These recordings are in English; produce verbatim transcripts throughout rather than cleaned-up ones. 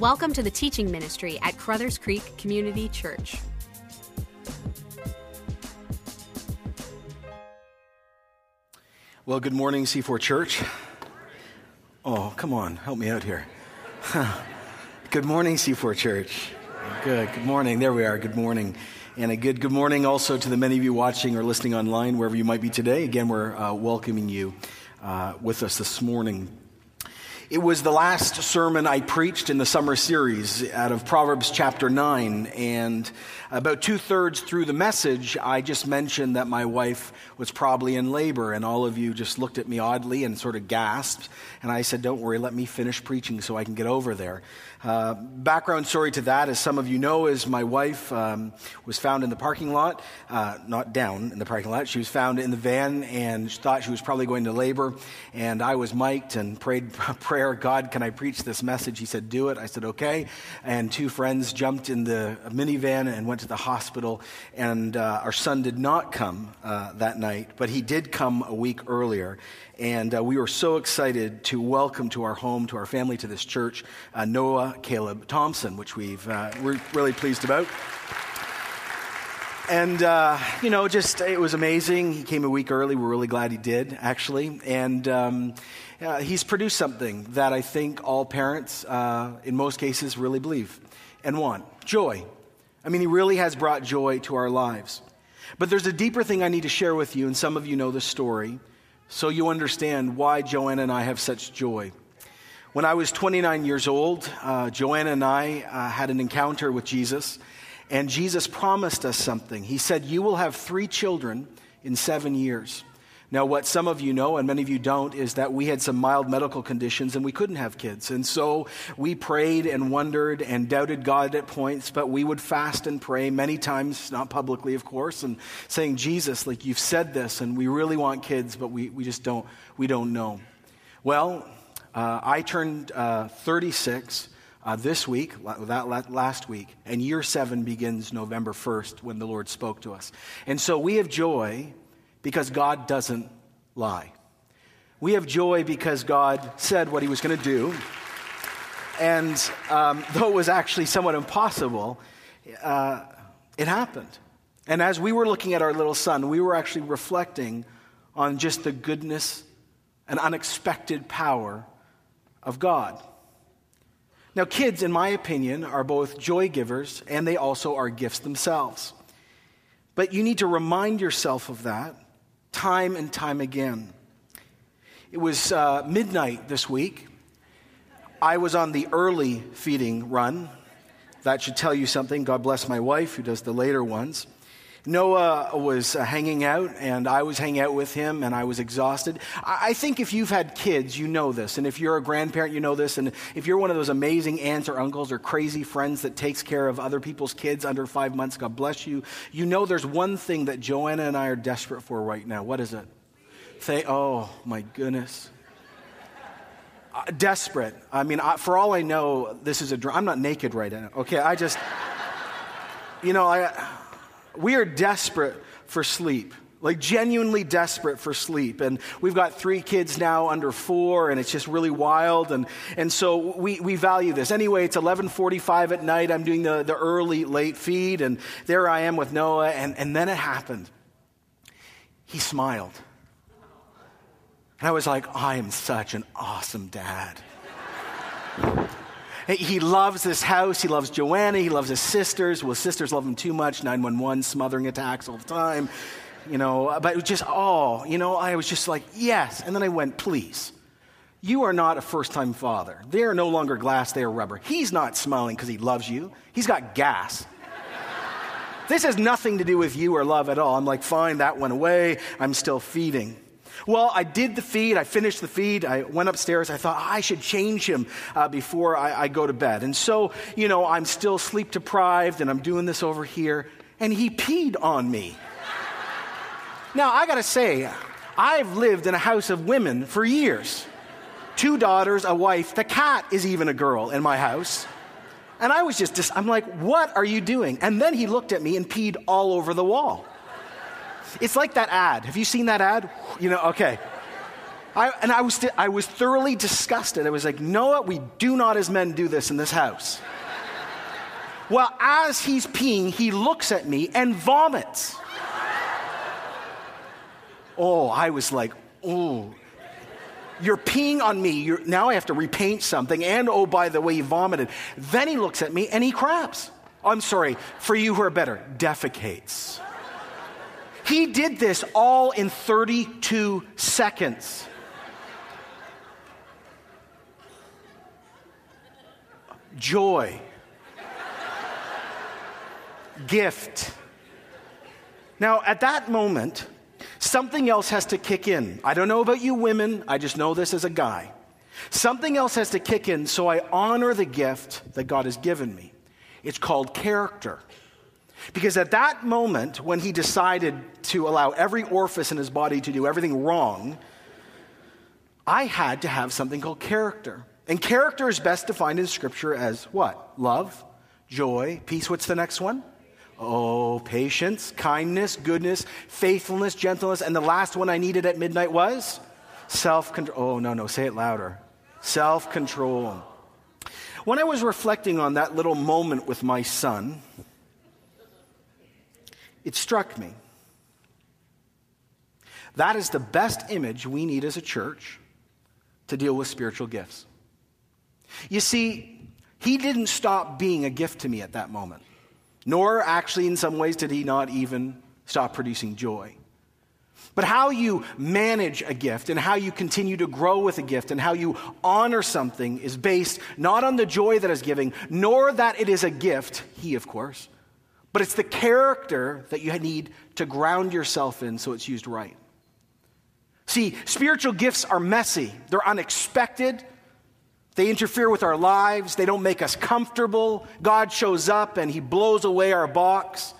Welcome to the teaching ministry at Carruthers Creek Community Church. Well, good morning, C four Church. Oh, come on, help me out here. Good morning, C four Church. Good, good morning. There we are, good morning. And a good good morning also to the many of you watching or listening online, wherever you might be today. Again, we're uh, welcoming you uh, with us this morning. It was the last sermon I preached in the summer series out of Proverbs chapter nine, and about two-thirds through the message, I just mentioned that my wife was probably in labor, and all of you just looked at me oddly and sort of gasped, and I said, don't worry, let me finish preaching so I can get over there. Uh, background story to that, as some of you know, is my wife um, was found in the parking lot, uh, not down in the parking lot. She was found in the van and thought she was probably going to labor, and I was mic'd and prayed prayer, God, can I preach this message? He said, do it. I said, okay. And two friends jumped in the minivan and went to the hospital. And uh, our son did not come uh, that night, but he did come a week earlier. And uh, we were so excited to welcome to our home, to our family, to this church, uh, Noah Caleb Thompson, which we've, uh, we're really pleased about. And, uh, you know, just it was amazing. He came a week early. We're really glad he did, actually. And um, uh, he's produced something that I think all parents, uh, in most cases, really believe and want. Joy. I mean, he really has brought joy to our lives. But there's a deeper thing I need to share with you, and some of you know the story, so you understand why Joanna and I have such joy. When I was twenty-nine years old, uh, Joanna and I uh, had an encounter with Jesus. And Jesus promised us something. He said, you will have three children in seven years. Now, what some of you know, and many of you don't, is that we had some mild medical conditions and we couldn't have kids. And so we prayed and wondered and doubted God at points, but we would fast and pray many times, not publicly, of course, and saying, Jesus, like you've said this, and we really want kids, but we, we just don't, we don't know. Well, uh, I turned uh, thirty-six. Uh, this week, that last week, and year seven begins November first when the Lord spoke to us. And so we have joy because God doesn't lie. We have joy because God said what he was going to do. And um, though it was actually somewhat impossible, uh, it happened. And as we were looking at our little son, we were actually reflecting on just the goodness and unexpected power of God. Now, kids, in my opinion, are both joy givers, and they also are gifts themselves. But you need to remind yourself of that time and time again. It was uh, midnight this week. I was on the early feeding run. That should tell you something. God bless my wife, who does the later ones. Noah was uh, hanging out, and I was hanging out with him, and I was exhausted. I-, I think if you've had kids, you know this, and if you're a grandparent, you know this, and if you're one of those amazing aunts or uncles or crazy friends that takes care of other people's kids under five months, God bless you, you know there's one thing that Joanna and I are desperate for right now. What is it? Say, oh, my goodness. Uh, desperate. I mean, I, for all I know, this is a dr- I'm not naked right now, okay? I just, you know, I... We are desperate for sleep, like genuinely desperate for sleep. And we've got three kids now under four, and it's just really wild. And and so we, we value this. Anyway, it's eleven forty-five at night. I'm doing the, the early, late feed, and there I am with Noah. And, and then it happened. He smiled. And I was like, I am such an awesome dad. He loves this house. He loves Joanna. He loves his sisters. Well, his sisters love him too much. nine one one, smothering attacks all the time. You know, but it was just, oh, you know, I was just like, yes. And then I went, please, you are not a first-time father. They are no longer glass. They are rubber. He's not smiling because he loves you. He's got gas. This has nothing to do with you or love at all. I'm like, fine, that went away. I'm still feeding. Well, I did the feed. I finished the feed. I went upstairs. I thought, oh, I should change him uh, before I, I go to bed. And so, you know, I'm still sleep deprived and I'm doing this over here. And he peed on me. Now, I got to say, I've lived in a house of women for years. Two daughters, a wife. The cat is even a girl in my house. And I was just, dis- I'm like, what are you doing? And then he looked at me and peed all over the wall. It's like that ad. Have you seen that ad? You know, okay. I, and I was, I was thoroughly disgusted. I was like, Noah, we do not as men do this in this house. Well, as he's peeing, he looks at me and vomits. Oh, I was like, oh, you're peeing on me. You're, now I have to repaint something. And oh, by the way, he vomited. Then he looks at me and he craps. I'm sorry, for you who are better, defecates. He did this all in thirty-two seconds. Joy. Gift. Now, at that moment, something else has to kick in. I don't know about you women, I just know this as a guy. Something else has to kick in, so I honor the gift that God has given me. It's called character. Because at that moment, when he decided to allow every orifice in his body to do everything wrong, I had to have something called character. And character is best defined in Scripture as what? Love, joy, peace. What's the next one? Oh, patience, kindness, goodness, faithfulness, gentleness. And the last one I needed at midnight was self-control. Oh, no, no, say it louder. Self-control. When I was reflecting on that little moment with my son, it struck me. That is the best image we need as a church to deal with spiritual gifts. You see, he didn't stop being a gift to me at that moment. Nor actually, in some ways, did he not even stop producing joy. But how you manage a gift and how you continue to grow with a gift and how you honor something is based not on the joy that is giving, nor that it is a gift, he of course, but it's the character that you need to ground yourself in so it's used right. See, spiritual gifts are messy. They're unexpected. They interfere with our lives. They don't make us comfortable. God shows up and he blows away our box.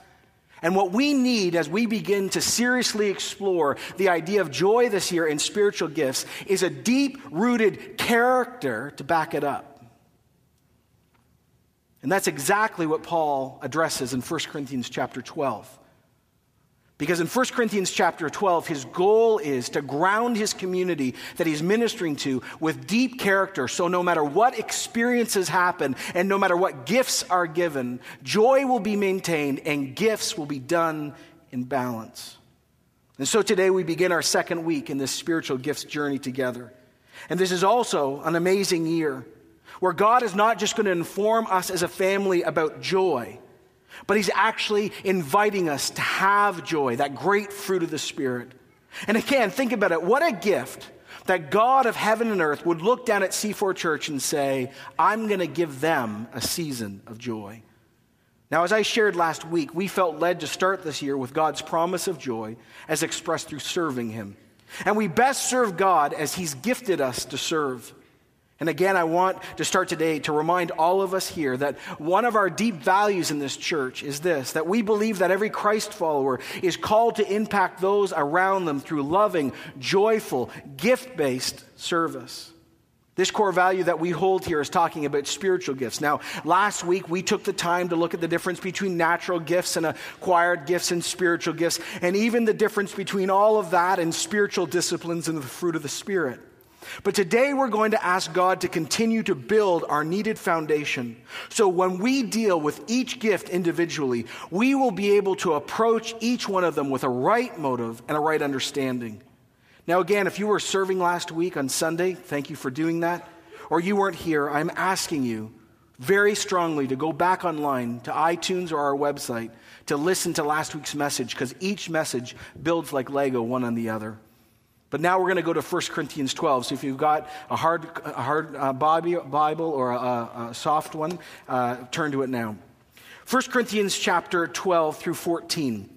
And what we need as we begin to seriously explore the idea of joy this year in spiritual gifts is a deep-rooted character to back it up. And that's exactly what Paul addresses in First Corinthians chapter twelve. Because in First Corinthians chapter twelve, his goal is to ground his community that he's ministering to with deep character. So no matter what experiences happen and no matter what gifts are given, joy will be maintained and gifts will be done in balance. And so today we begin our second week in this spiritual gifts journey together. And this is also an amazing year where God is not just going to inform us as a family about joy, but he's actually inviting us to have joy, that great fruit of the Spirit. And again, think about it. What a gift that God of heaven and earth would look down at C four Church and say, I'm going to give them a season of joy. Now, as I shared last week, we felt led to start this year with God's promise of joy as expressed through serving him. And we best serve God as he's gifted us to serve. And again, I want to start today to remind all of us here that one of our deep values in this church is this, that we believe that every Christ follower is called to impact those around them through loving, joyful, gift-based service. This core value that we hold here is talking about spiritual gifts. Now, last week we took the time to look at the difference between natural gifts and acquired gifts and spiritual gifts, and even the difference between all of that and spiritual disciplines and the fruit of the Spirit. But today we're going to ask God to continue to build our needed foundation so when we deal with each gift individually, we will be able to approach each one of them with a right motive and a right understanding. Now again, if you were serving last week on Sunday, thank you for doing that, or you weren't here, I'm asking you very strongly to go back online to iTunes or our website to listen to last week's message because each message builds like Lego one on the other. But now we're going to go to First Corinthians twelve. So if you've got a hard, a hard uh, Bible or a, a soft one, uh, turn to it now. First Corinthians chapter twelve through fourteen.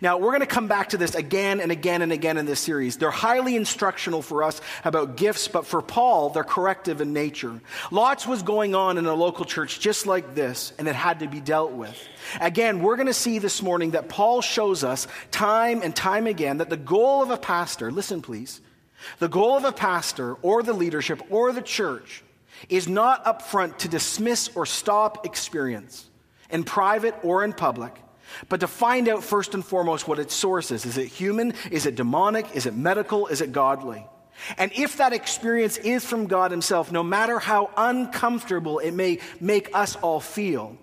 Now, we're going to come back to this again and again and again in this series. They're highly instructional for us about gifts, but for Paul, they're corrective in nature. Lots was going on in a local church just like this, and it had to be dealt with. Again, we're going to see this morning that Paul shows us time and time again that the goal of a pastor, listen please, the goal of a pastor or the leadership or the church is not upfront to dismiss or stop experience in private or in public, but to find out first and foremost what its source is. Is it human? Is it demonic? Is it medical? Is it godly? And if that experience is from God himself, no matter how uncomfortable it may make us all feel,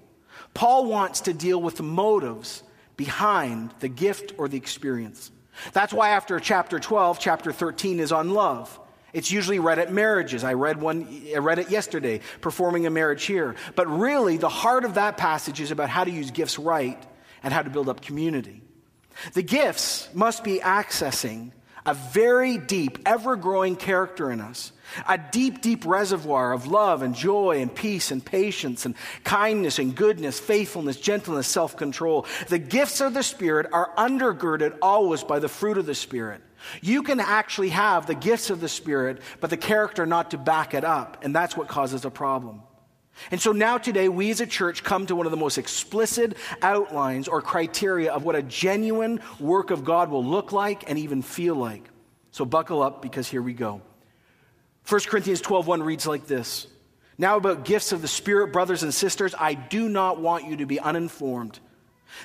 Paul wants to deal with the motives behind the gift or the experience. That's why after chapter twelve, chapter thirteen is on love. It's usually read at marriages. I read one, I read it yesterday, performing a marriage here. But really, the heart of that passage is about how to use gifts right and how to build up community. The gifts must be accessing a very deep, ever-growing character in us, a deep, deep reservoir of love and joy and peace and patience and kindness and goodness, faithfulness, gentleness, self-control. The gifts of the Spirit are undergirded always by the fruit of the Spirit. You can actually have the gifts of the Spirit, but the character not to back it up, and that's what causes a problem. And so now today, we as a church come to one of the most explicit outlines or criteria of what a genuine work of God will look like and even feel like. So buckle up, because here we go. First Corinthians twelve one reads like this. Now about gifts of the Spirit, brothers and sisters, I do not want you to be uninformed.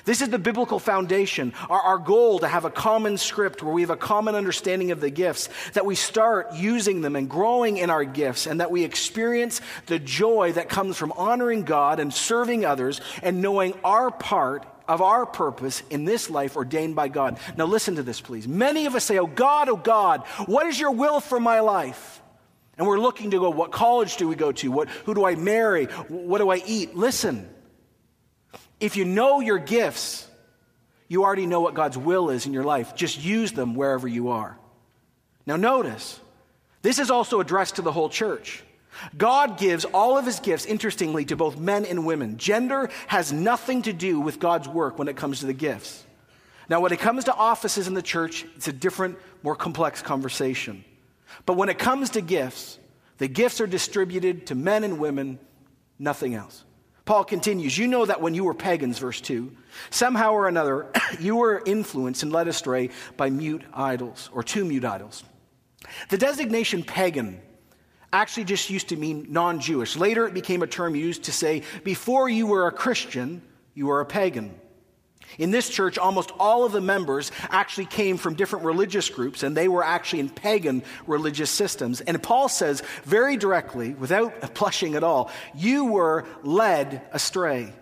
This is the biblical foundation, our, our goal to have a common script where we have a common understanding of the gifts, that we start using them and growing in our gifts, and that we experience the joy that comes from honoring God and serving others and knowing our part of our purpose in this life ordained by God. Now listen to this, please. Many of us say, oh God, oh God, what is your will for my life? And we're looking to go, what college do we go to? What, who do I marry? What do I eat? Listen. If you know your gifts, you already know what God's will is in your life. Just use them wherever you are. Now notice, this is also addressed to the whole church. God gives all of his gifts, interestingly, to both men and women. Gender has nothing to do with God's work when it comes to the gifts. Now, when it comes to offices in the church, it's a different, more complex conversation. But when it comes to gifts, the gifts are distributed to men and women, nothing else. Paul continues, you know that when you were pagans, verse two, somehow or another, you were influenced and led astray by mute idols, or two mute idols. The designation pagan actually just used to mean non-Jewish. Later, it became a term used to say, before you were a Christian, you were a pagan. In this church, almost all of the members actually came from different religious groups, and they were actually in pagan religious systems. And Paul says very directly, without blushing at all, you were led astray.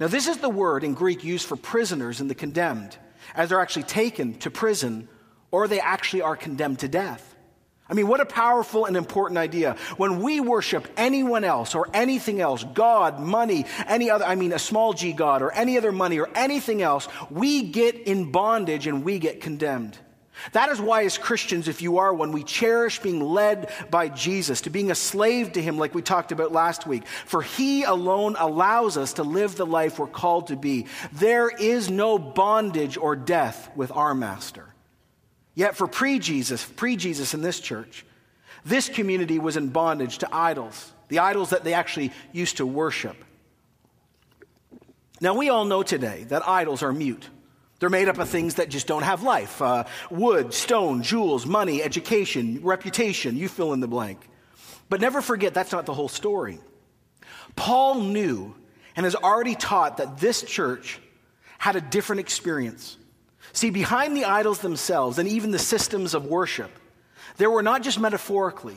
Now, this is the word in Greek used for prisoners and the condemned, as they're actually taken to prison, or they actually are condemned to death. I mean, what a powerful and important idea. When we worship anyone else or anything else, God, money, any other, I mean, a small g God or any other money or anything else, we get in bondage and we get condemned. That is why as Christians, if you are one, we cherish being led by Jesus, to being a slave to him like we talked about last week. For he alone allows us to live the life we're called to be. There is no bondage or death with our master. Yet for pre-Jesus, pre-Jesus in this church, this community was in bondage to idols, the idols that they actually used to worship. Now, we all know today that idols are mute. They're made up of things that just don't have life. Uh, wood, stone, jewels, money, education, reputation, you fill in the blank. But never forget, that's not the whole story. Paul knew and has already taught that this church had a different experience. See, behind the idols themselves and even the systems of worship, there were not just metaphorically,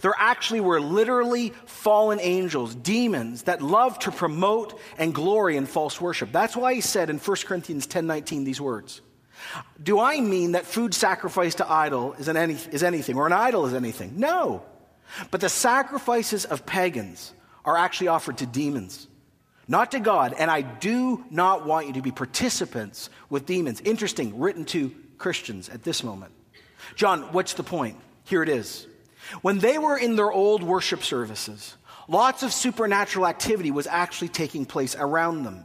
there actually were literally fallen angels, demons that loved to promote and glory in false worship. That's why he said in First Corinthians ten nineteen these words, do I mean that food sacrificed to idol is, an any, is anything or an idol is anything? No, but the sacrifices of pagans are actually offered to demons, not to God, and I do not want you to be participants with demons. Interesting, written to Christians at this moment. John, what's the point? Here it is. When they were in their old worship services, lots of supernatural activity was actually taking place around them.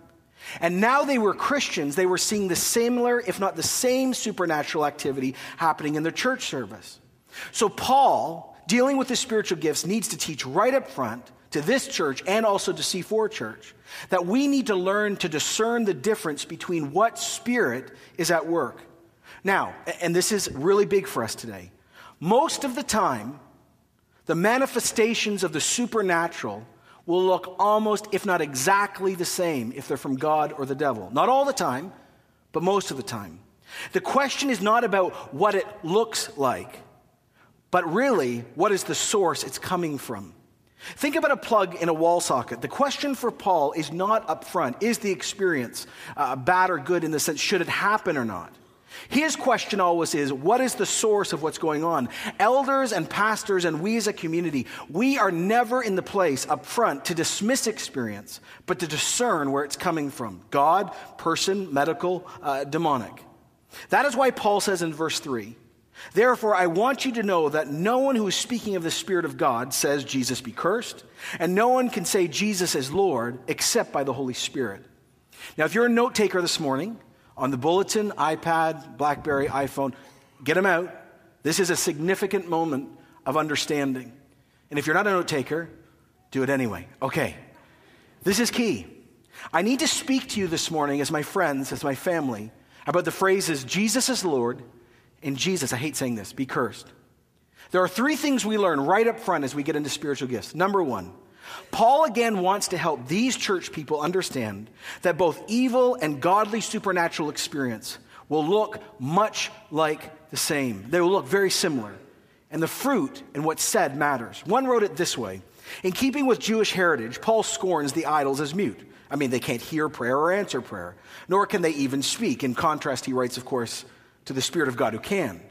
And now they were Christians, they were seeing the similar, if not the same, supernatural activity happening in their church service. So Paul, dealing with the spiritual gifts, needs to teach right up front to this church and also to C four Church, that we need to learn to discern the difference between what spirit is at work. Now, and this is really big for us today, most of the time, the manifestations of the supernatural will look almost, if not exactly the same, if they're from God or the devil. Not all the time, but most of the time. The question is not about what it looks like, but really, what is the source it's coming from? Think about a plug in a wall socket. The question for Paul is not up front, is the experience uh, bad or good in the sense, should it happen or not? His question always is, what is the source of what's going on? Elders and pastors and we as a community, we are never in the place up front to dismiss experience, but to discern where it's coming from. God, person, medical, uh, demonic. That is why Paul says in verse three, therefore, I want you to know that no one who is speaking of the Spirit of God says Jesus be cursed, and no one can say Jesus is Lord except by the Holy Spirit. Now, if you're a note taker this morning, on the bulletin, iPad, BlackBerry, iPhone, get them out. This is a significant moment of understanding. And if you're not a note taker, do it anyway. Okay, this is key. I need to speak to you this morning as my friends, as my family, about the phrases Jesus is Lord, in Jesus, I hate saying this, be cursed. There are three things we learn right up front as we get into spiritual gifts. Number one, Paul again wants to help these church people understand that both evil and godly supernatural experience will look much like the same. They will look very similar. And the fruit and what's said matters. One wrote it this way, in keeping with Jewish heritage, Paul scorns the idols as mute. I mean, they can't hear prayer or answer prayer, nor can they even speak. In contrast, he writes, of course, to the Spirit of God who can.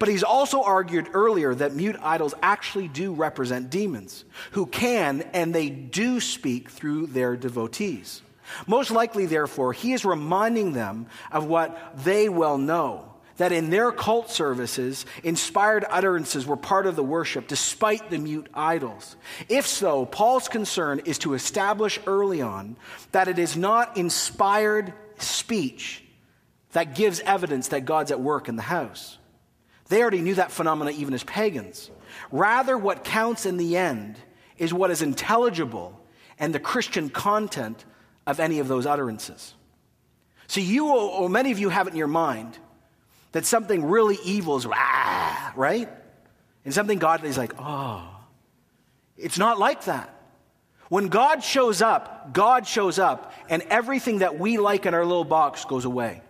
But he's also argued earlier that mute idols actually do represent demons who can and they do speak through their devotees. Most likely, therefore, he is reminding them of what they well know, that in their cult services, inspired utterances were part of the worship despite the mute idols. If so, Paul's concern is to establish early on that it is not inspired speech that gives evidence that God's at work in the house. They already knew that phenomena even as pagans. Rather, what counts in the end is what is intelligible and the Christian content of any of those utterances. So you, or many of you have it in your mind that something really evil is, ah, right? And something godly is like, oh. It's not like that. When God shows up, God shows up, and everything that we like in our little box goes away.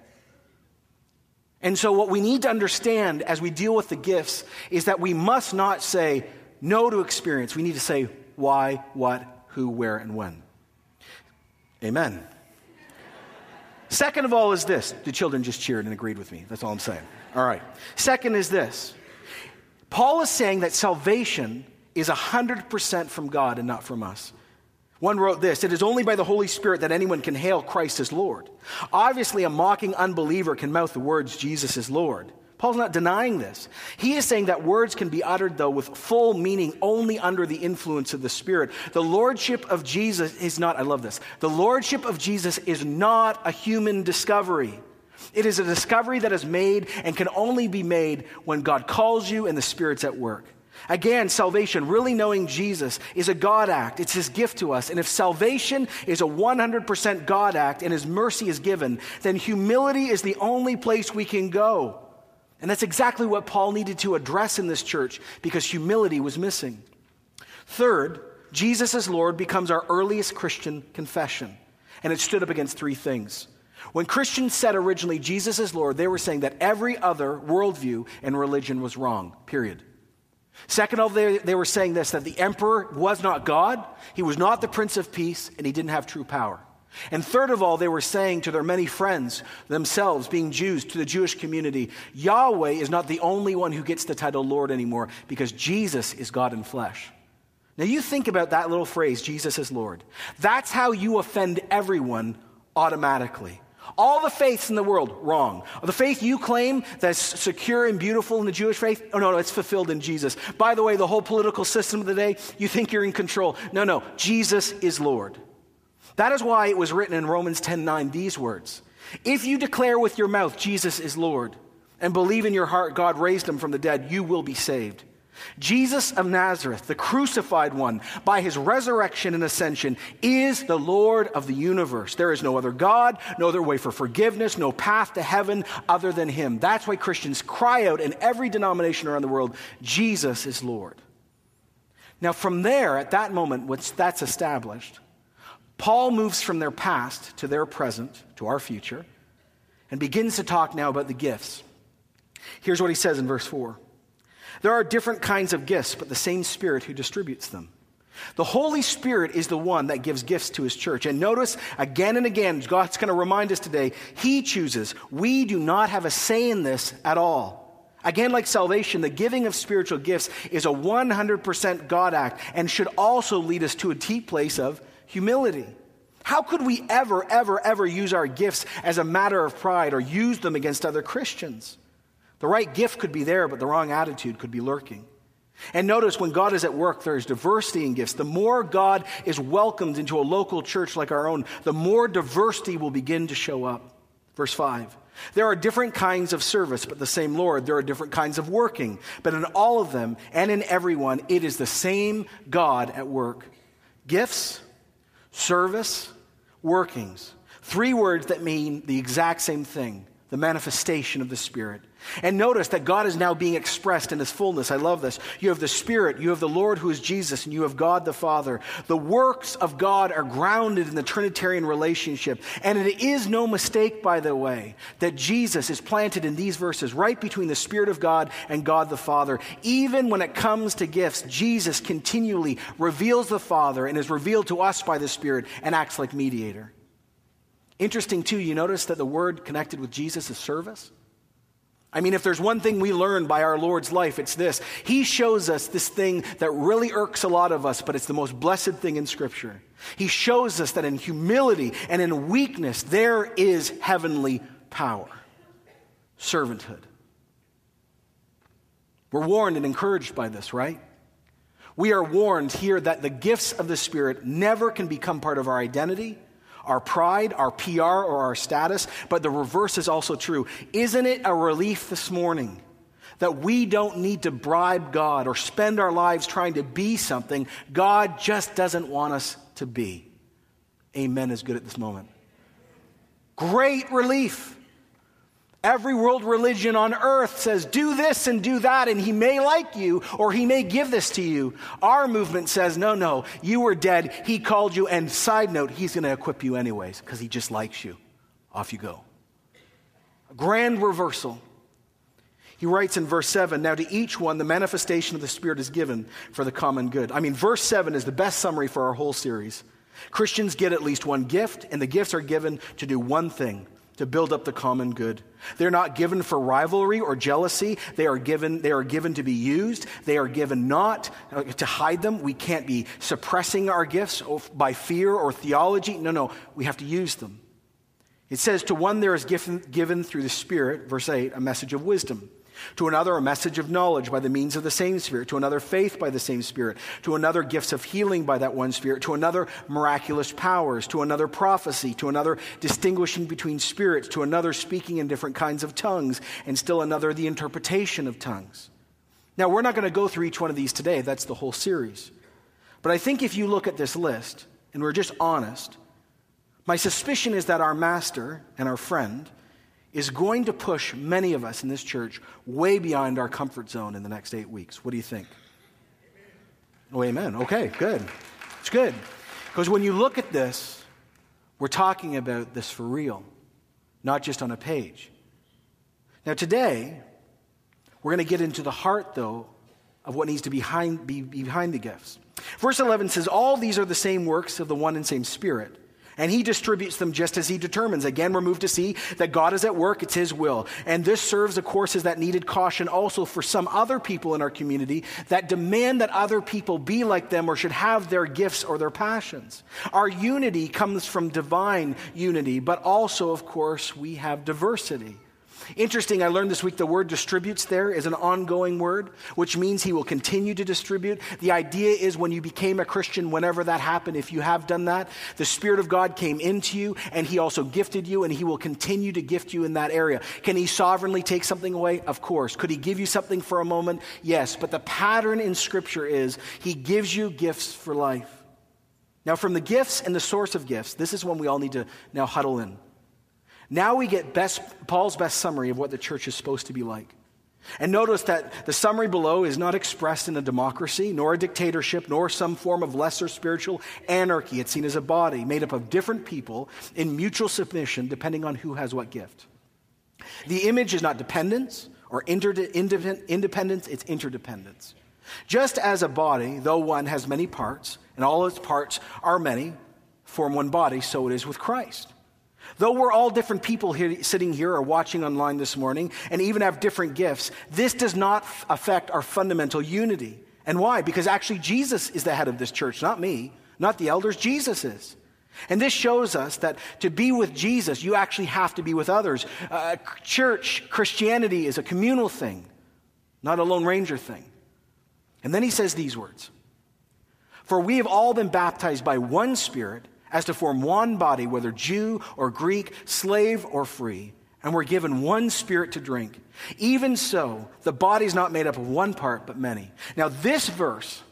And so what we need to understand as we deal with the gifts is that we must not say no to experience. We need to say why, what, who, where, and when. Amen. Second of all is this. The children just cheered and agreed with me. That's all I'm saying. All right. Second is this. Paul is saying that salvation is one hundred percent from God and not from us. One wrote this, it is only by the Holy Spirit that anyone can hail Christ as Lord. Obviously, a mocking unbeliever can mouth the words, Jesus is Lord. Paul's not denying this. He is saying that words can be uttered, though, with full meaning only under the influence of the Spirit. The lordship of Jesus is not, I love this, the lordship of Jesus is not a human discovery. It is a discovery that is made and can only be made when God calls you and the Spirit's at work. Again, salvation, really knowing Jesus, is a God act. It's his gift to us. And if salvation is a one hundred percent God act and his mercy is given, then humility is the only place we can go. And that's exactly what Paul needed to address in this church because humility was missing. Third, Jesus as Lord becomes our earliest Christian confession. And it stood up against three things. When Christians said originally, Jesus is Lord, they were saying that every other worldview and religion was wrong, period. Second of all, they, they were saying this, that the emperor was not God, he was not the Prince of Peace, and he didn't have true power. And third of all, they were saying to their many friends, themselves being Jews, to the Jewish community, Yahweh is not the only one who gets the title Lord anymore because Jesus is God in flesh. Now you think about that little phrase, Jesus is Lord. That's how you offend everyone automatically. All the faiths in the world, wrong. The faith you claim that's secure and beautiful in the Jewish faith, oh, no, no, it's fulfilled in Jesus. By the way, the whole political system of the day, you think you're in control. No, no, Jesus is Lord. That is why it was written in Romans ten nine, these words. If you declare with your mouth, Jesus is Lord, and believe in your heart God raised him from the dead, you will be saved. Jesus of Nazareth, the crucified one, by his resurrection and ascension, is the Lord of the universe. There is no other God, no other way for forgiveness, no path to heaven other than him. That's why Christians cry out in every denomination around the world, Jesus is Lord. Now from there, at that moment, once that's established, Paul moves from their past to their present, to our future, and begins to talk now about the gifts. Here's what he says in verse four. There are different kinds of gifts, but the same Spirit who distributes them. The Holy Spirit is the one that gives gifts to his church. And notice again and again, God's going to remind us today, he chooses. We do not have a say in this at all. Again, like salvation, the giving of spiritual gifts is a one hundred percent God act and should also lead us to a deep place of humility. How could we ever, ever, ever use our gifts as a matter of pride or use them against other Christians? The right gift could be there, but the wrong attitude could be lurking. And notice when God is at work, there is diversity in gifts. The more God is welcomed into a local church like our own, the more diversity will begin to show up. Verse five, there are different kinds of service, but the same Lord. There are different kinds of working, but in all of them and in everyone, it is the same God at work. Gifts, service, workings. Three words that mean the exact same thing, the manifestation of the Spirit. And notice that God is now being expressed in his fullness. I love this. You have the Spirit, you have the Lord who is Jesus, and you have God the Father. The works of God are grounded in the Trinitarian relationship. And it is no mistake, by the way, that Jesus is planted in these verses right between the Spirit of God and God the Father. Even when it comes to gifts, Jesus continually reveals the Father and is revealed to us by the Spirit and acts like mediator. Interesting, too, you notice that the word connected with Jesus is service. I mean, if there's one thing we learn by our Lord's life, it's this. He shows us this thing that really irks a lot of us, but it's the most blessed thing in Scripture. He shows us that in humility and in weakness, there is heavenly power, servanthood. We're warned and encouraged by this, right? We are warned here that the gifts of the Spirit never can become part of our identity, our pride, our P R, or our status, but the reverse is also true. Isn't it a relief this morning that we don't need to bribe God or spend our lives trying to be something God just doesn't want us to be? Amen is good at this moment. Great relief. Every world religion on earth says, do this and do that, and he may like you, or he may give this to you. Our movement says, no, no, you were dead. He called you, and side note, he's going to equip you anyways because he just likes you. Off you go. A grand reversal. He writes in verse seven, now to each one the manifestation of the Spirit is given for the common good. I mean, verse seven is the best summary for our whole series. Christians get at least one gift, and the gifts are given to do one thing, to build up the common good. They're not given for rivalry or jealousy. They are given, they are given to be used. They are given not to hide them. We can't be suppressing our gifts by fear or theology. No, no, we have to use them. It says, to one there is given, given through the Spirit, verse eight, a message of wisdom. To another, a message of knowledge by the means of the same Spirit. To another, faith by the same Spirit. To another, gifts of healing by that one Spirit. To another, miraculous powers. To another, prophecy. To another, distinguishing between spirits. To another, speaking in different kinds of tongues. And still another, the interpretation of tongues. Now, we're not going to go through each one of these today. That's the whole series. But I think if you look at this list, and we're just honest, my suspicion is that our master and our friend is going to push many of us in this church way beyond our comfort zone in the next eight weeks. What do you think? Amen. Oh, amen. Okay, good. It's good. Because when you look at this, we're talking about this for real, not just on a page. Now today, we're going to get into the heart, though, of what needs to be behind, be behind the gifts. Verse eleven says, all these are the same works of the one and same Spirit, and he distributes them just as he determines. Again, we're moved to see that God is at work. It's his will. And this serves, of course, as that needed caution also for some other people in our community that demand that other people be like them or should have their gifts or their passions. Our unity comes from divine unity, but also, of course, we have diversity. Interesting, I learned this week the word distributes there is an ongoing word, which means he will continue to distribute. The idea is when you became a Christian, whenever that happened, if you have done that, the Spirit of God came into you and he also gifted you and he will continue to gift you in that area. Can he sovereignly take something away? Of course. Could he give you something for a moment? Yes, but the pattern in Scripture is he gives you gifts for life. Now from the gifts and the source of gifts, this is when we all need to now huddle in. Now we get best, Paul's best summary of what the church is supposed to be like. And notice that the summary below is not expressed in a democracy, nor a dictatorship, nor some form of lesser spiritual anarchy. It's seen as a body made up of different people in mutual submission depending on who has what gift. The image is not dependence or interdependence, it's interdependence. Just as a body, though one has many parts, and all its parts are many, form one body, so it is with Christ. Though we're all different people here, sitting here or watching online this morning, and even have different gifts, this does not affect our fundamental unity. And why? Because actually Jesus is the head of this church, not me, not the elders, Jesus is. And this shows us that to be with Jesus, you actually have to be with others. Uh, church, Christianity is a communal thing, not a Lone Ranger thing. And then he says these words, "For we have all been baptized by one Spirit as to form one body, whether Jew or Greek, slave or free, and we're given one Spirit to drink. Even so, the body is not made up of one part, but many." Now this verse,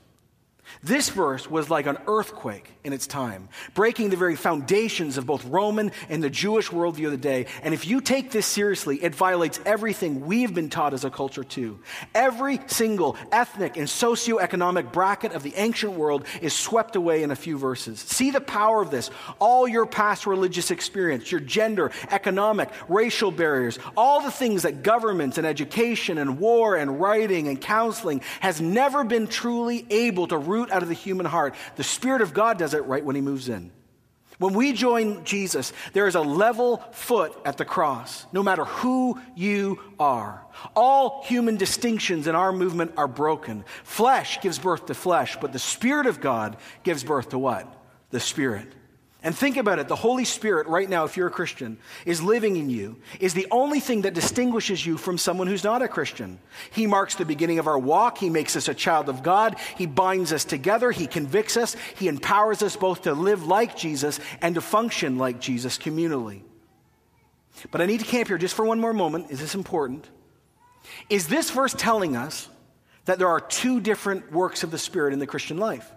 this verse was like an earthquake in its time, breaking the very foundations of both Roman and the Jewish worldview of the day. And if you take this seriously, it violates everything we've been taught as a culture too. Every single ethnic and socioeconomic bracket of the ancient world is swept away in a few verses. See the power of this. All your past religious experience, your gender, economic, racial barriers, all the things that governments and education and war and writing and counseling has never been truly able to root out of the human heart. The Spirit of God does it right when he moves in. When we join Jesus, there is a level foot at the cross, no matter who you are. All human distinctions in our movement are broken. Flesh gives birth to flesh, but the Spirit of God gives birth to what? The Spirit. And think about it. The Holy Spirit right now, if you're a Christian, is living in you, is the only thing that distinguishes you from someone who's not a Christian. He marks the beginning of our walk. He makes us a child of God. He binds us together. He convicts us. He empowers us both to live like Jesus and to function like Jesus communally. But I need to camp here just for one more moment. Is this important? Is this verse telling us that there are two different works of the Spirit in the Christian life?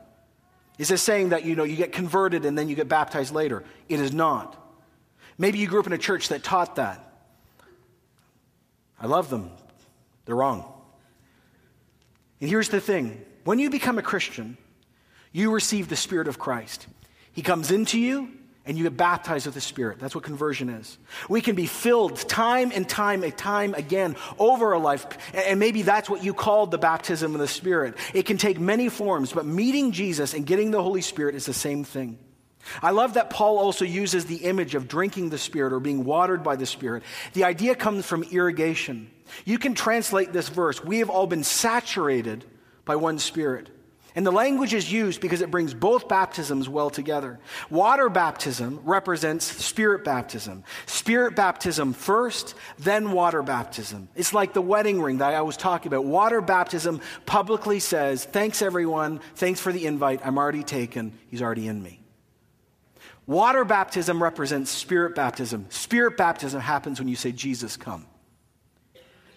Is this saying that, you know, you get converted and then you get baptized later? It is not. Maybe you grew up in a church that taught that. I love them. They're wrong. And here's the thing. When you become a Christian, you receive the Spirit of Christ. He comes into you and you get baptized with the Spirit. That's what conversion is. We can be filled time and time and time again over a life, and maybe that's what you called the baptism of the Spirit. It can take many forms, but meeting Jesus and getting the Holy Spirit is the same thing. I love that Paul also uses the image of drinking the Spirit or being watered by the Spirit. The idea comes from irrigation. You can translate this verse, "We have all been saturated by one Spirit." And the language is used because it brings both baptisms well together. Water baptism represents Spirit baptism. Spirit baptism first, then water baptism. It's like the wedding ring that I was talking about. Water baptism publicly says, "Thanks everyone, thanks for the invite, I'm already taken, he's already in me." Water baptism represents Spirit baptism. Spirit baptism happens when you say, "Jesus, come."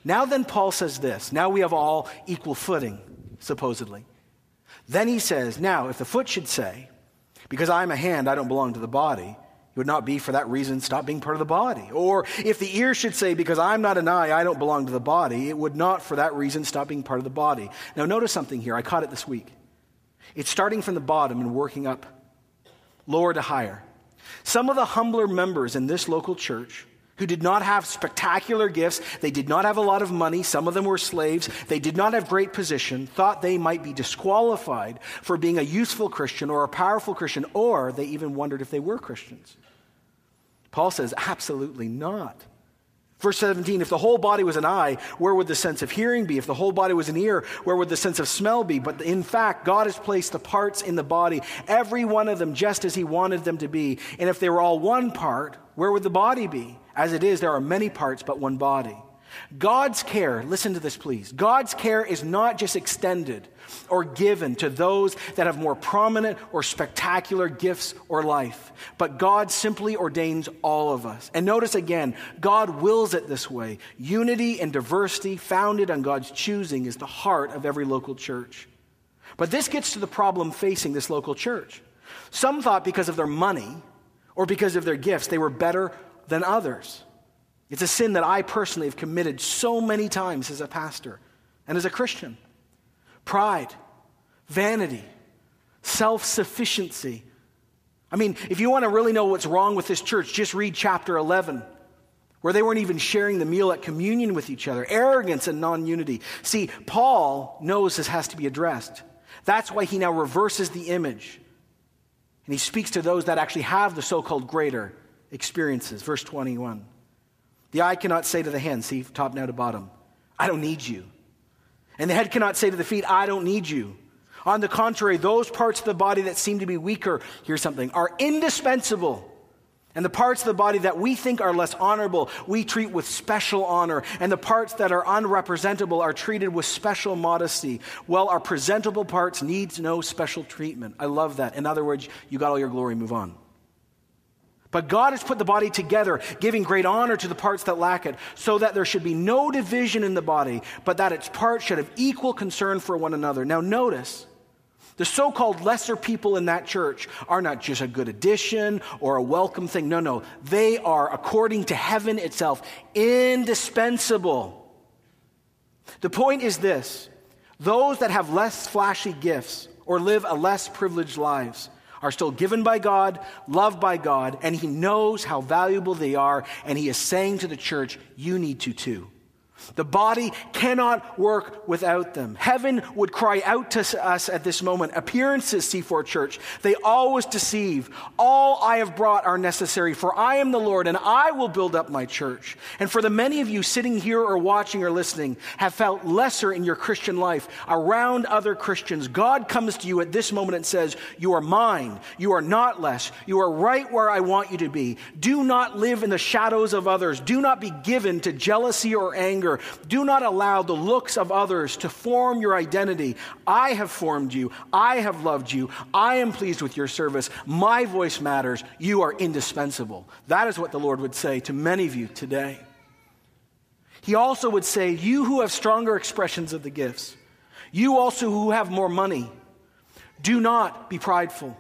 Now then Paul says this, now we have all equal footing, supposedly. Then he says, now, if the foot should say, "Because I'm a hand, I don't belong to the body," it would not be for that reason stop being part of the body. Or if the ear should say, "Because I'm not an eye, I don't belong to the body," it would not for that reason stop being part of the body. Now, notice something here. I caught it this week. It's starting from the bottom and working up, lower to higher. Some of the humbler members in this local church who did not have spectacular gifts, they did not have a lot of money, some of them were slaves, they did not have great position, thought they might be disqualified for being a useful Christian or a powerful Christian, or they even wondered if they were Christians. Paul says, absolutely not. Verse seventeen, if the whole body was an eye, where would the sense of hearing be? If the whole body was an ear, where would the sense of smell be? But in fact, God has placed the parts in the body, every one of them just as he wanted them to be. And if they were all one part, where would the body be? As it is, there are many parts but one body. God's care, listen to this please, God's care is not just extended or given to those that have more prominent or spectacular gifts or life, but God simply ordains all of us. And notice again, God wills it this way. Unity and diversity founded on God's choosing is the heart of every local church. But this gets to the problem facing this local church. Some thought because of their money or because of their gifts, they were better than others. It's a sin that I personally have committed so many times as a pastor and as a Christian. Pride, vanity, self-sufficiency. I mean, if you want to really know what's wrong with this church, just read chapter eleven. where they weren't even sharing the meal at communion with each other, arrogance and non-unity. See, Paul knows this has to be addressed. That's why he now reverses the image. And he speaks to those that actually have the so-called greater experiences. Verse twenty-one, the eye cannot say to the hand, see, top now to bottom, I don't need you. And the head cannot say to the feet, I don't need you. On the contrary, those parts of the body that seem to be weaker, here's something, are indispensable. And the parts of the body that we think are less honorable, we treat with special honor. And the parts that are unrepresentable are treated with special modesty. Well, our presentable parts need no special treatment. I love that. In other words, you got all your glory, move on. But God has put the body together, giving great honor to the parts that lack it, so that there should be no division in the body, but that its parts should have equal concern for one another. Now notice, the so-called lesser people in that church are not just a good addition or a welcome thing. No, no. They are, according to heaven itself, indispensable. The point is this. Those that have less flashy gifts or live a less privileged lives are still given by God, loved by God, and he knows how valuable they are, and he is saying to the church, you need to too. The body cannot work without them. Heaven would cry out to us at this moment. Appearances, C four Church, they always deceive. All I have brought are necessary, for I am the Lord, and I will build up my church. And for the many of you sitting here or watching or listening have felt lesser in your Christian life around other Christians, God comes to you at this moment and says, you are mine. You are not less. You are right where I want you to be. Do not live in the shadows of others. Do not be given to jealousy or anger. Do not allow the looks of others to form your identity. I have formed you. I have loved you. I am pleased with your service. My voice matters. You are indispensable. That is what the Lord would say to many of you today. He also would say, you who have stronger expressions of the gifts, you also who have more money, do not be prideful.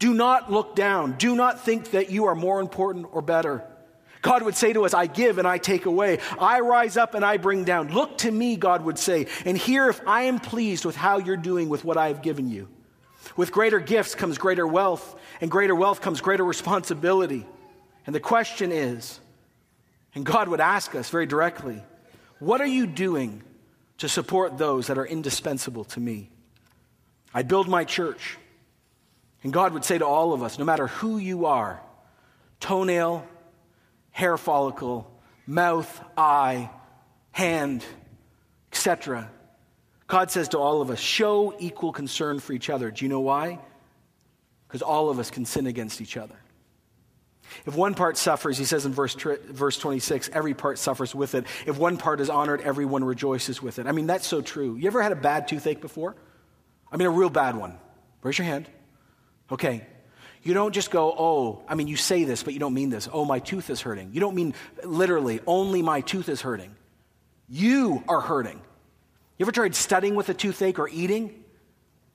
Do not look down. Do not think that you are more important or better. God would say to us, I give and I take away. I rise up and I bring down. Look to me, God would say, and hear if I am pleased with how you're doing with what I have given you. With greater gifts comes greater wealth, and greater wealth comes greater responsibility. And the question is, and God would ask us very directly, what are you doing to support those that are indispensable to me? I build my church. And God would say to all of us, no matter who you are, toenail, hair follicle, mouth, eye, hand, et cetera. God says to all of us, show equal concern for each other. Do you know why? Because all of us can sin against each other. If one part suffers, he says in verse verse twenty-six, every part suffers with it. If one part is honored, everyone rejoices with it. I mean, that's so true. You ever had a bad toothache before? I mean, a real bad one. Raise your hand. Okay. You don't just go, oh, I mean, you say this, but you don't mean this. Oh, my tooth is hurting. You don't mean literally, only my tooth is hurting. You are hurting. You ever tried studying with a toothache or eating?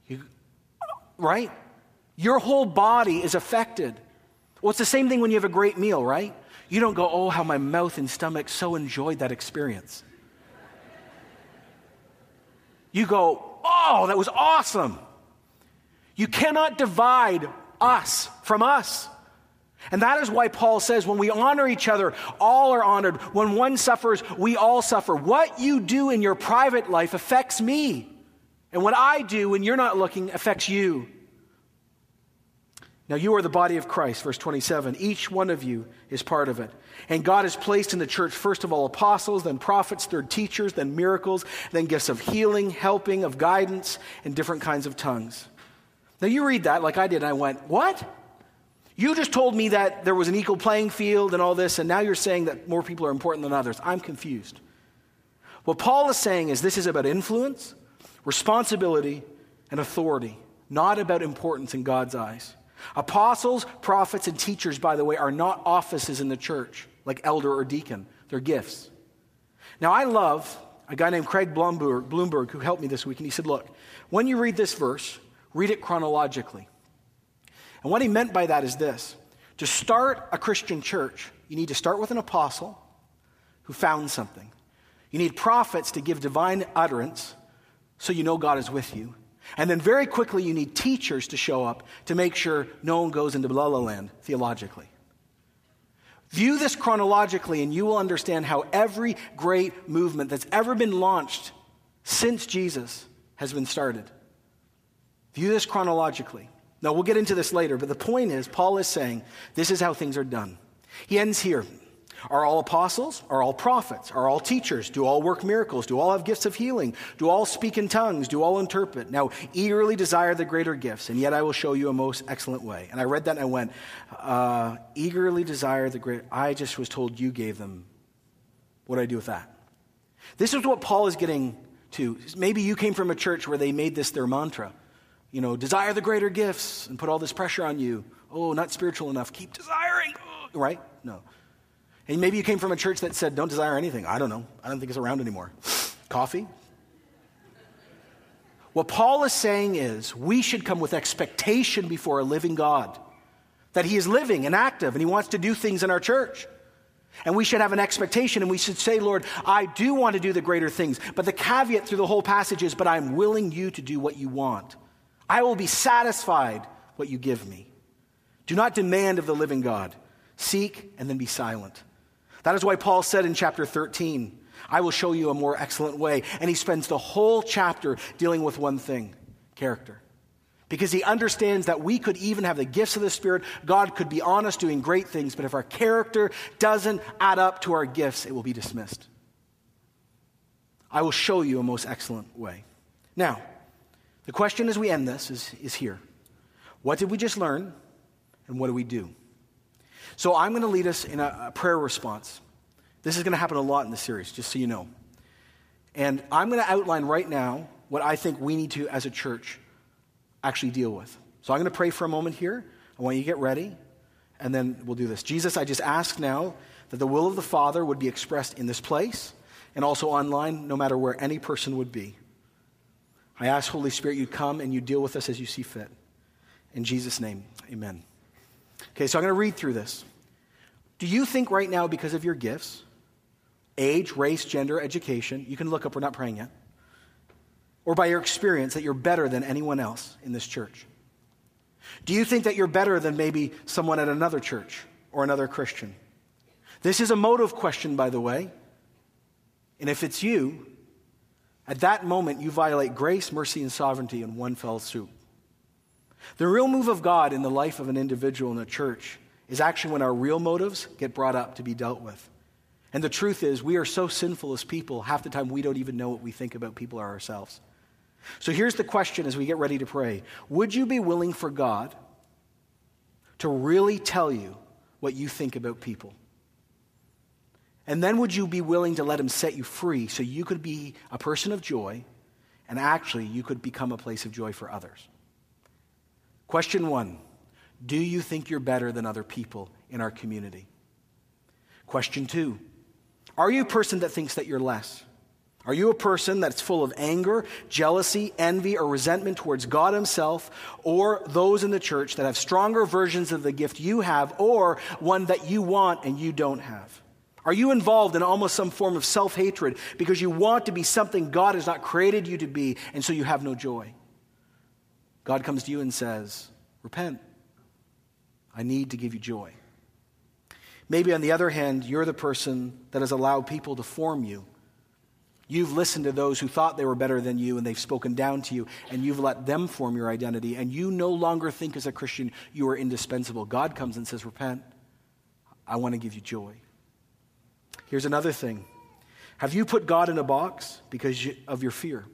You, right? Your whole body is affected. Well, it's the same thing when you have a great meal, right? You don't go, oh, how my mouth and stomach so enjoyed that experience. You go, oh, that was awesome. You cannot divide us from us. And that is why Paul says when we honor each other, all are honored. When one suffers, we all suffer. What you do in your private life affects me. And what I do when you're not looking affects you. Now you are the body of Christ, verse twenty-seven. Each one of you is part of it. And God has placed in the church, first of all, apostles, then prophets, third teachers, then miracles, then gifts of healing, helping, of guidance, and different kinds of tongues. Now, you read that like I did, and I went, what? You just told me that there was an equal playing field and all this, and now you're saying that more people are important than others. I'm confused. What Paul is saying is this is about influence, responsibility, and authority, not about importance in God's eyes. Apostles, prophets, and teachers, by the way, are not offices in the church, like elder or deacon. They're gifts. Now, I love a guy named Craig Blomberg, Bloomberg, who helped me this week, and he said, look, when you read this verse, read it chronologically. And what he meant by that is this. To start a Christian church, you need to start with an apostle who found something. You need prophets to give divine utterance so you know God is with you. And then very quickly, you need teachers to show up to make sure no one goes into la la land theologically. View this chronologically and you will understand how every great movement that's ever been launched since Jesus has been started. View this chronologically. Now, we'll get into this later, but the point is, Paul is saying, this is how things are done. He ends here. Are all apostles? Are all prophets? Are all teachers? Do all work miracles? Do all have gifts of healing? Do all speak in tongues? Do all interpret? Now, eagerly desire the greater gifts, and yet I will show you a most excellent way. And I read that and I went, uh, eagerly desire the greater. I just was told you gave them. What do I do with that? This is what Paul is getting to. Maybe you came from a church where they made this their mantra. You know, desire the greater gifts and put all this pressure on you. Oh, not spiritual enough. Keep desiring. Right? No. And maybe you came from a church that said, don't desire anything. I don't know. I don't think it's around anymore. Coffee? What Paul is saying is we should come with expectation before a living God, that he is living and active and he wants to do things in our church. And we should have an expectation and we should say, Lord, I do want to do the greater things. But the caveat through the whole passage is, but I'm willing you to do what you want. I will be satisfied what you give me. Do not demand of the living God. Seek and then be silent. That is why Paul said in chapter thirteen, I will show you a more excellent way. And he spends the whole chapter dealing with one thing, character. Because he understands that we could even have the gifts of the Spirit. God could be on us doing great things, but if our character doesn't add up to our gifts, it will be dismissed. I will show you a most excellent way. Now, the question as we end this is, is here. What did we just learn and what do we do? So I'm going to lead us in a, a prayer response. This is going to happen a lot in this series, just so you know. And I'm going to outline right now what I think we need to, as a church, actually deal with. So I'm going to pray for a moment here. I want you to get ready, and then we'll do this. Jesus, I just ask now that the will of the Father would be expressed in this place and also online, no matter where any person would be. I ask, Holy Spirit, you come and you deal with us as you see fit. In Jesus' name, amen. Okay, so I'm going to read through this. Do you think right now, because of your gifts, age, race, gender, education, you can look up, we're not praying yet, or by your experience that you're better than anyone else in this church? Do you think that you're better than maybe someone at another church or another Christian? This is a motive question, by the way. And if it's you, at that moment, you violate grace, mercy, and sovereignty in one fell swoop. The real move of God in the life of an individual in a church is actually when our real motives get brought up to be dealt with. And the truth is, we are so sinful as people, half the time we don't even know what we think about people or ourselves. So here's the question as we get ready to pray. Would you be willing for God to really tell you what you think about people? And then would you be willing to let him set you free so you could be a person of joy and actually you could become a place of joy for others? Question one, do you think you're better than other people in our community? Question two, are you a person that thinks that you're less? Are you a person that's full of anger, jealousy, envy, or resentment towards God himself or those in the church that have stronger versions of the gift you have or one that you want and you don't have? Are you involved in almost some form of self-hatred because you want to be something God has not created you to be and so you have no joy? God comes to you and says, repent. I need to give you joy. Maybe on the other hand, you're the person that has allowed people to form you. You've listened to those who thought they were better than you and they've spoken down to you and you've let them form your identity and you no longer think as a Christian you are indispensable. God comes and says, repent. I want to give you joy. Here's another thing. Have you put God in a box because of your fear?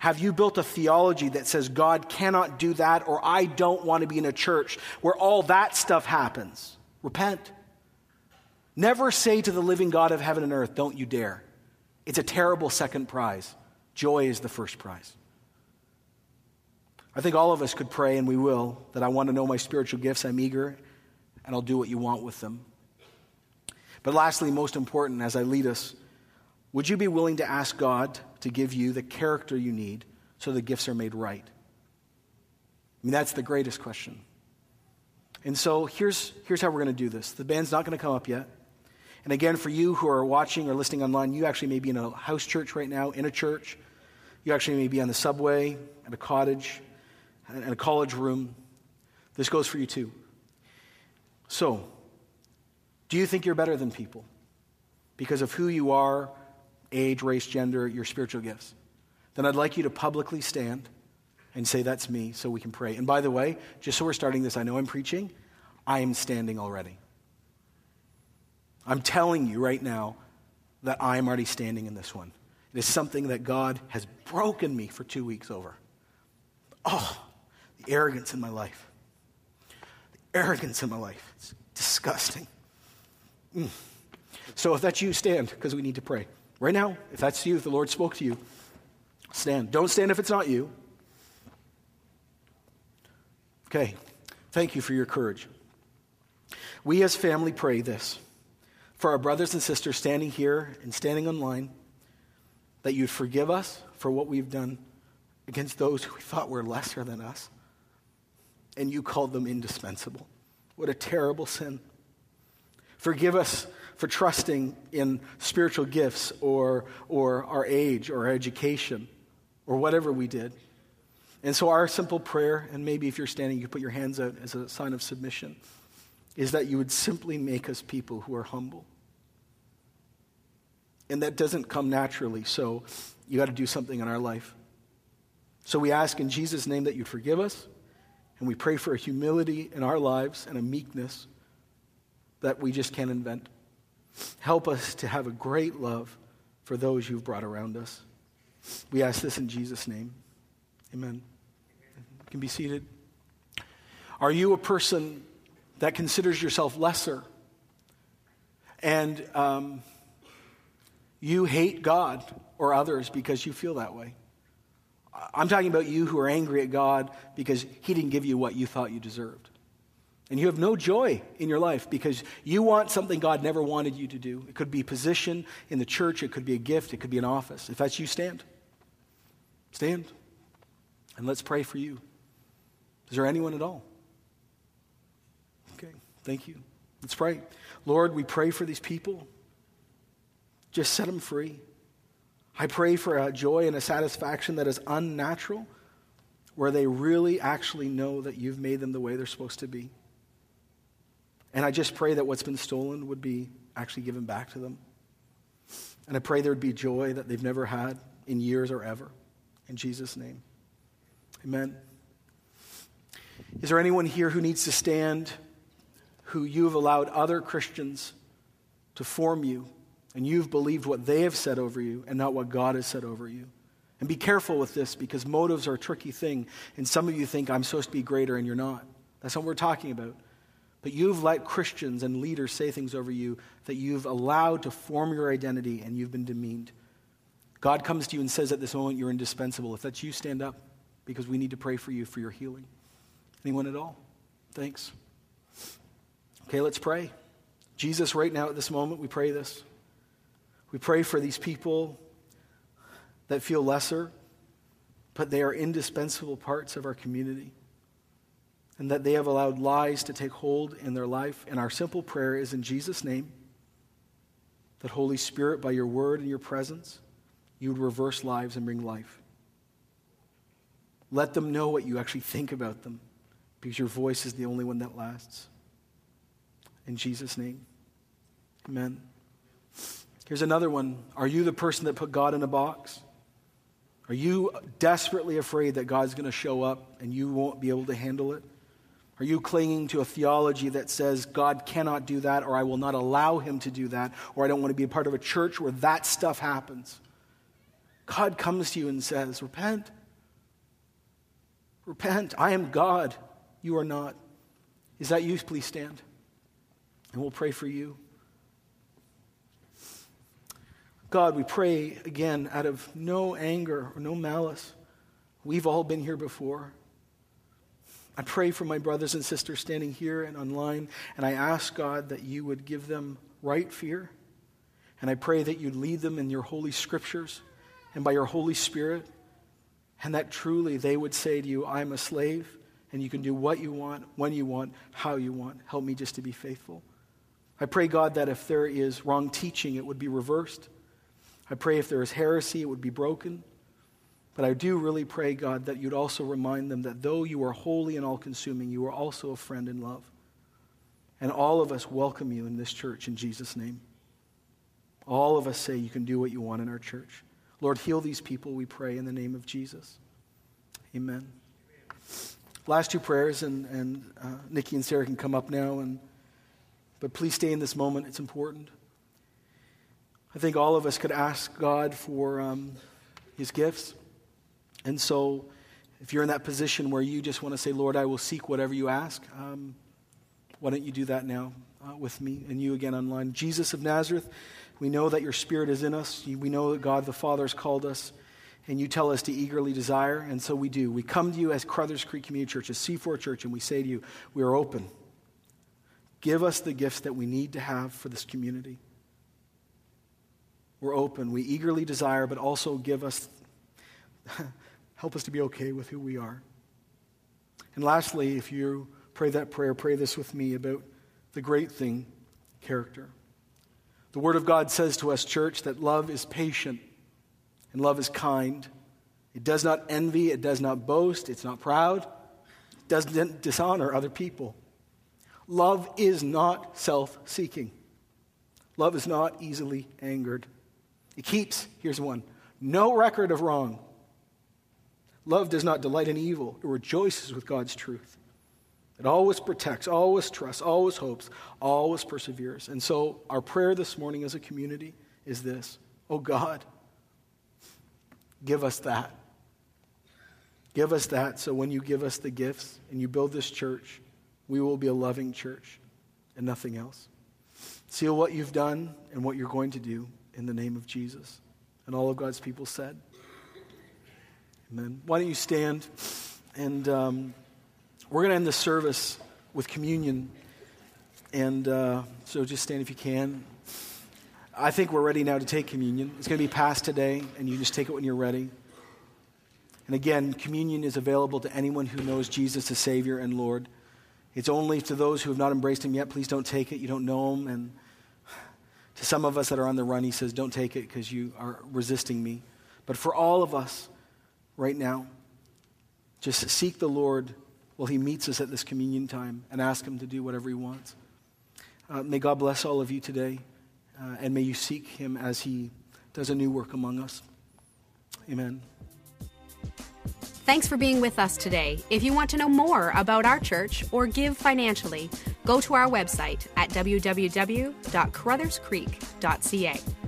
Have you built a theology that says God cannot do that or I don't want to be in a church where all that stuff happens? Repent. Never say to the living God of heaven and earth, don't you dare. It's a terrible second prize. Joy is the first prize. I think all of us could pray, and we will, that I want to know my spiritual gifts, I'm eager, and I'll do what you want with them. But lastly, most important, as I lead us, would you be willing to ask God to give you the character you need so the gifts are made right? I mean, that's the greatest question. And so here's, here's how we're going to do this. The band's not going to come up yet. And again, for you who are watching or listening online, you actually may be in a house church right now, in a church. You actually may be on the subway, at a cottage, in a college room. This goes for you too. So Do you think you're better than people because of who you are, age, race, gender, your spiritual gifts? Then I'd like you to publicly stand and say, that's me, so we can pray. And by the way, just so we're starting this, I know I'm preaching, I am standing already. I'm telling you right now that I'm already standing in this one. It is something that God has broken me for two weeks over. Oh, the arrogance in my life. The arrogance in my life. It's disgusting. Mm. So if that's you, stand, because we need to pray. Right now, if that's you, if the Lord spoke to you, stand. Don't stand if it's not you. Okay, thank you for your courage. We as family pray this for our brothers and sisters standing here and standing online, that you'd forgive us for what we've done against those who we thought were lesser than us, and you called them indispensable. What a terrible sin. Forgive us for trusting in spiritual gifts or, or our age or our education or whatever we did. And so our simple prayer, and maybe if you're standing, you put your hands out as a sign of submission, is that you would simply make us people who are humble. And that doesn't come naturally, so you got to do something in our life. So we ask in Jesus' name that you'd forgive us, and we pray for a humility in our lives and a meekness that we just can't invent. Help us to have a great love for those you've brought around us. We ask this in Jesus' name. Amen. You can be seated. Are you a person that considers yourself lesser and um, you hate God or others because you feel that way? I'm talking about you who are angry at God because he didn't give you what you thought you deserved. And you have no joy in your life because you want something God never wanted you to do. It could be position in the church. It could be a gift. It could be an office. If that's you, stand. Stand. And let's pray for you. Is there anyone at all? Okay, thank you. Let's pray. Lord, we pray for these people. Just set them free. I pray for a joy and a satisfaction that is unnatural, where they really actually know that you've made them the way they're supposed to be. And I just pray that what's been stolen would be actually given back to them. And I pray there would be joy that they've never had in years or ever. In Jesus' name, amen. Is there anyone here who needs to stand, who you've allowed other Christians to form you, and you've believed what they have said over you and not what God has said over you? And be careful with this, because motives are a tricky thing, and some of you think, I'm supposed to be greater, and you're not. That's not what we're talking about. But you've let Christians and leaders say things over you that you've allowed to form your identity, and you've been demeaned. God comes to you and says at this moment, you're indispensable. If that's you, stand up, because we need to pray for you for your healing. Anyone at all? Thanks. Okay, let's pray. Jesus, right now at this moment, we pray this. We pray for these people that feel lesser, but they are indispensable parts of our community, and that they have allowed lies to take hold in their life. And our simple prayer is in Jesus' name, that Holy Spirit, by your word and your presence, you would reverse lives and bring life. Let them know what you actually think about them, because your voice is the only one that lasts. In Jesus' name, amen. Here's another one. Are you the person that put God in a box? Are you desperately afraid that God's going to show up and you won't be able to handle it? Are you clinging to a theology that says God cannot do that, or I will not allow him to do that, or I don't want to be a part of a church where that stuff happens? God comes to you and says, repent. Repent. I am God. You are not. Is that you? Please stand. And we'll pray for you. God, we pray again out of no anger or no malice. We've all been here before. I pray for my brothers and sisters standing here and online, and I ask, God, that you would give them right fear, and I pray that you'd lead them in your holy scriptures and by your Holy Spirit, and that truly they would say to you, I'm a slave, and you can do what you want, when you want, how you want. Help me just to be faithful. I pray, God, that if there is wrong teaching, it would be reversed. I pray if there is heresy, it would be broken. But I do really pray, God, that you'd also remind them that though you are holy and all-consuming, you are also a friend in love. And all of us welcome you in this church in Jesus' name. All of us say you can do what you want in our church. Lord, heal these people, we pray, in the name of Jesus. Amen. Last two prayers, and, and uh, Nikki and Sarah can come up now. And but please stay in this moment. It's important. I think all of us could ask God for um, his gifts. And so if you're in that position where you just want to say, Lord, I will seek whatever you ask, um, why don't you do that now uh, with me and you again online. Jesus of Nazareth, we know that your spirit is in us. We know that God the Father has called us, and you tell us to eagerly desire, and so we do. We come to you as Carruthers Creek Community Church, as C four Church, and we say to you, we are open. Give us the gifts that we need to have for this community. We're open. We eagerly desire, but also give us, help us to be okay with who we are. And lastly, if you pray that prayer, pray this with me about the great thing, character. The Word of God says to us, church, that love is patient. And love is kind. It does not envy. It does not boast. It's not proud. It doesn't dishonor other people. Love is not self-seeking. Love is not easily angered. It keeps, here's one, no record of wrong. Love does not delight in evil. It rejoices with God's truth. It always protects, always trusts, always hopes, always perseveres. And so our prayer this morning as a community is this. Oh God, give us that. Give us that so when you give us the gifts and you build this church, we will be a loving church and nothing else. Seal what you've done and what you're going to do in the name of Jesus. And all of God's people said, amen. Why don't you stand? And um, we're going to end the service with communion. And uh, so just stand if you can. I think we're ready now to take communion. It's going to be passed today, and you just take it when you're ready. And again, communion is available to anyone who knows Jesus as Savior and Lord. It's only to those who have not embraced him yet. Please don't take it. You don't know him. And to some of us that are on the run, he says, don't take it because you are resisting me. But for all of us right now, just seek the Lord while he meets us at this communion time and ask him to do whatever he wants. Uh, may God bless all of you today. Uh, and may you seek him as he does a new work among us. Amen. Thanks for being with us today. If you want to know more about our church or give financially, go to our website at w w w dot carruthers creek dot c a.